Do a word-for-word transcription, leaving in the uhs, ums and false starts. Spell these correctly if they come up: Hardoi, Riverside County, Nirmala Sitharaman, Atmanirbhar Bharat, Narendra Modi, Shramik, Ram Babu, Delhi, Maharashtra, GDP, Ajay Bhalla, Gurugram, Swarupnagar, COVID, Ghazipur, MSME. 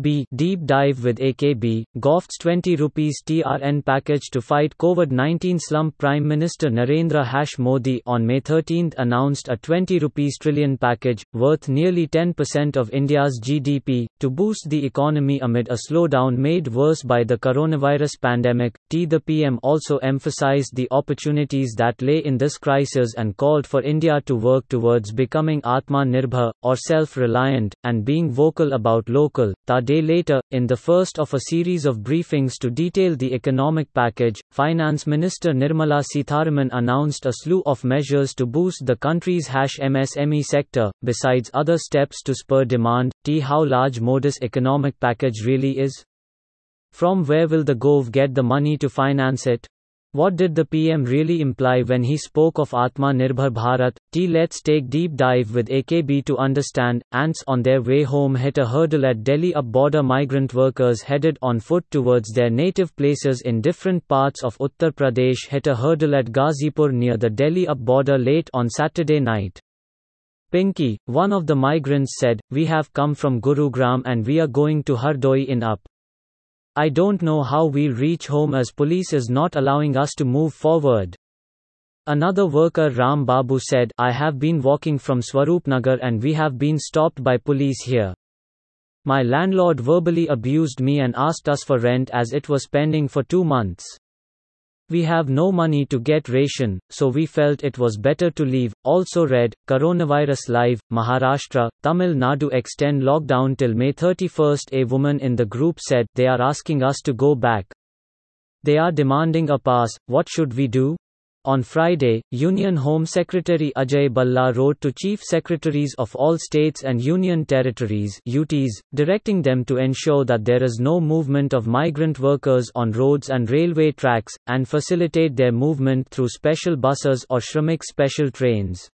B. Deep Dive with A K B, G O V T's twenty rupees T R N package to fight COVID nineteen slump. Prime Minister Narendra Hash Modi on May thirteenth announced a twenty rupees trillion package, worth nearly ten percent of India's G D P, to boost the economy amid a slowdown made worse by the coronavirus pandemic. The P M also emphasized the opportunities that lay in this crisis and called for India to work towards becoming Atmanirbhar, or self-reliant, and being vocal about local. The day later, in the first of a series of briefings to detail the economic package, Finance Minister Nirmala Sitharaman announced a slew of measures to boost the country's M S M E sector, besides other steps to spur demand. T How large Modi's economic package really is? From where will the G O V get the money to finance it? What did the P M really imply when he spoke of Atmanirbhar Bharat? T Let's take deep dive with A K B to understand. Ants on their way home hit a hurdle at Delhi. Up border migrant workers headed on foot towards their native places in different parts of Uttar Pradesh hit a hurdle at Ghazipur near the Delhi up border late on Saturday night. Pinky, one of the migrants, said, "We have come from Gurugram and we are going to Hardoi in up. I don't know how we'll reach home as police is not allowing us to move forward." Another worker, Ram Babu, said, "I have been walking from Swarupnagar and we have been stopped by police here. My landlord verbally abused me and asked us for rent as it was pending for two months. We have no money to get ration, so we felt it was better to leave." Also read, Coronavirus Live, Maharashtra, Tamil Nadu extend lockdown till May thirty-first. A woman in the group said, "They are asking us to go back. They are demanding a pass, what should we do?" On Friday, Union Home Secretary Ajay Bhalla wrote to Chief Secretaries of all states and Union Territories (U Ts), directing them to ensure that there is no movement of migrant workers on roads and railway tracks, and facilitate their movement through special buses or Shramik special trains.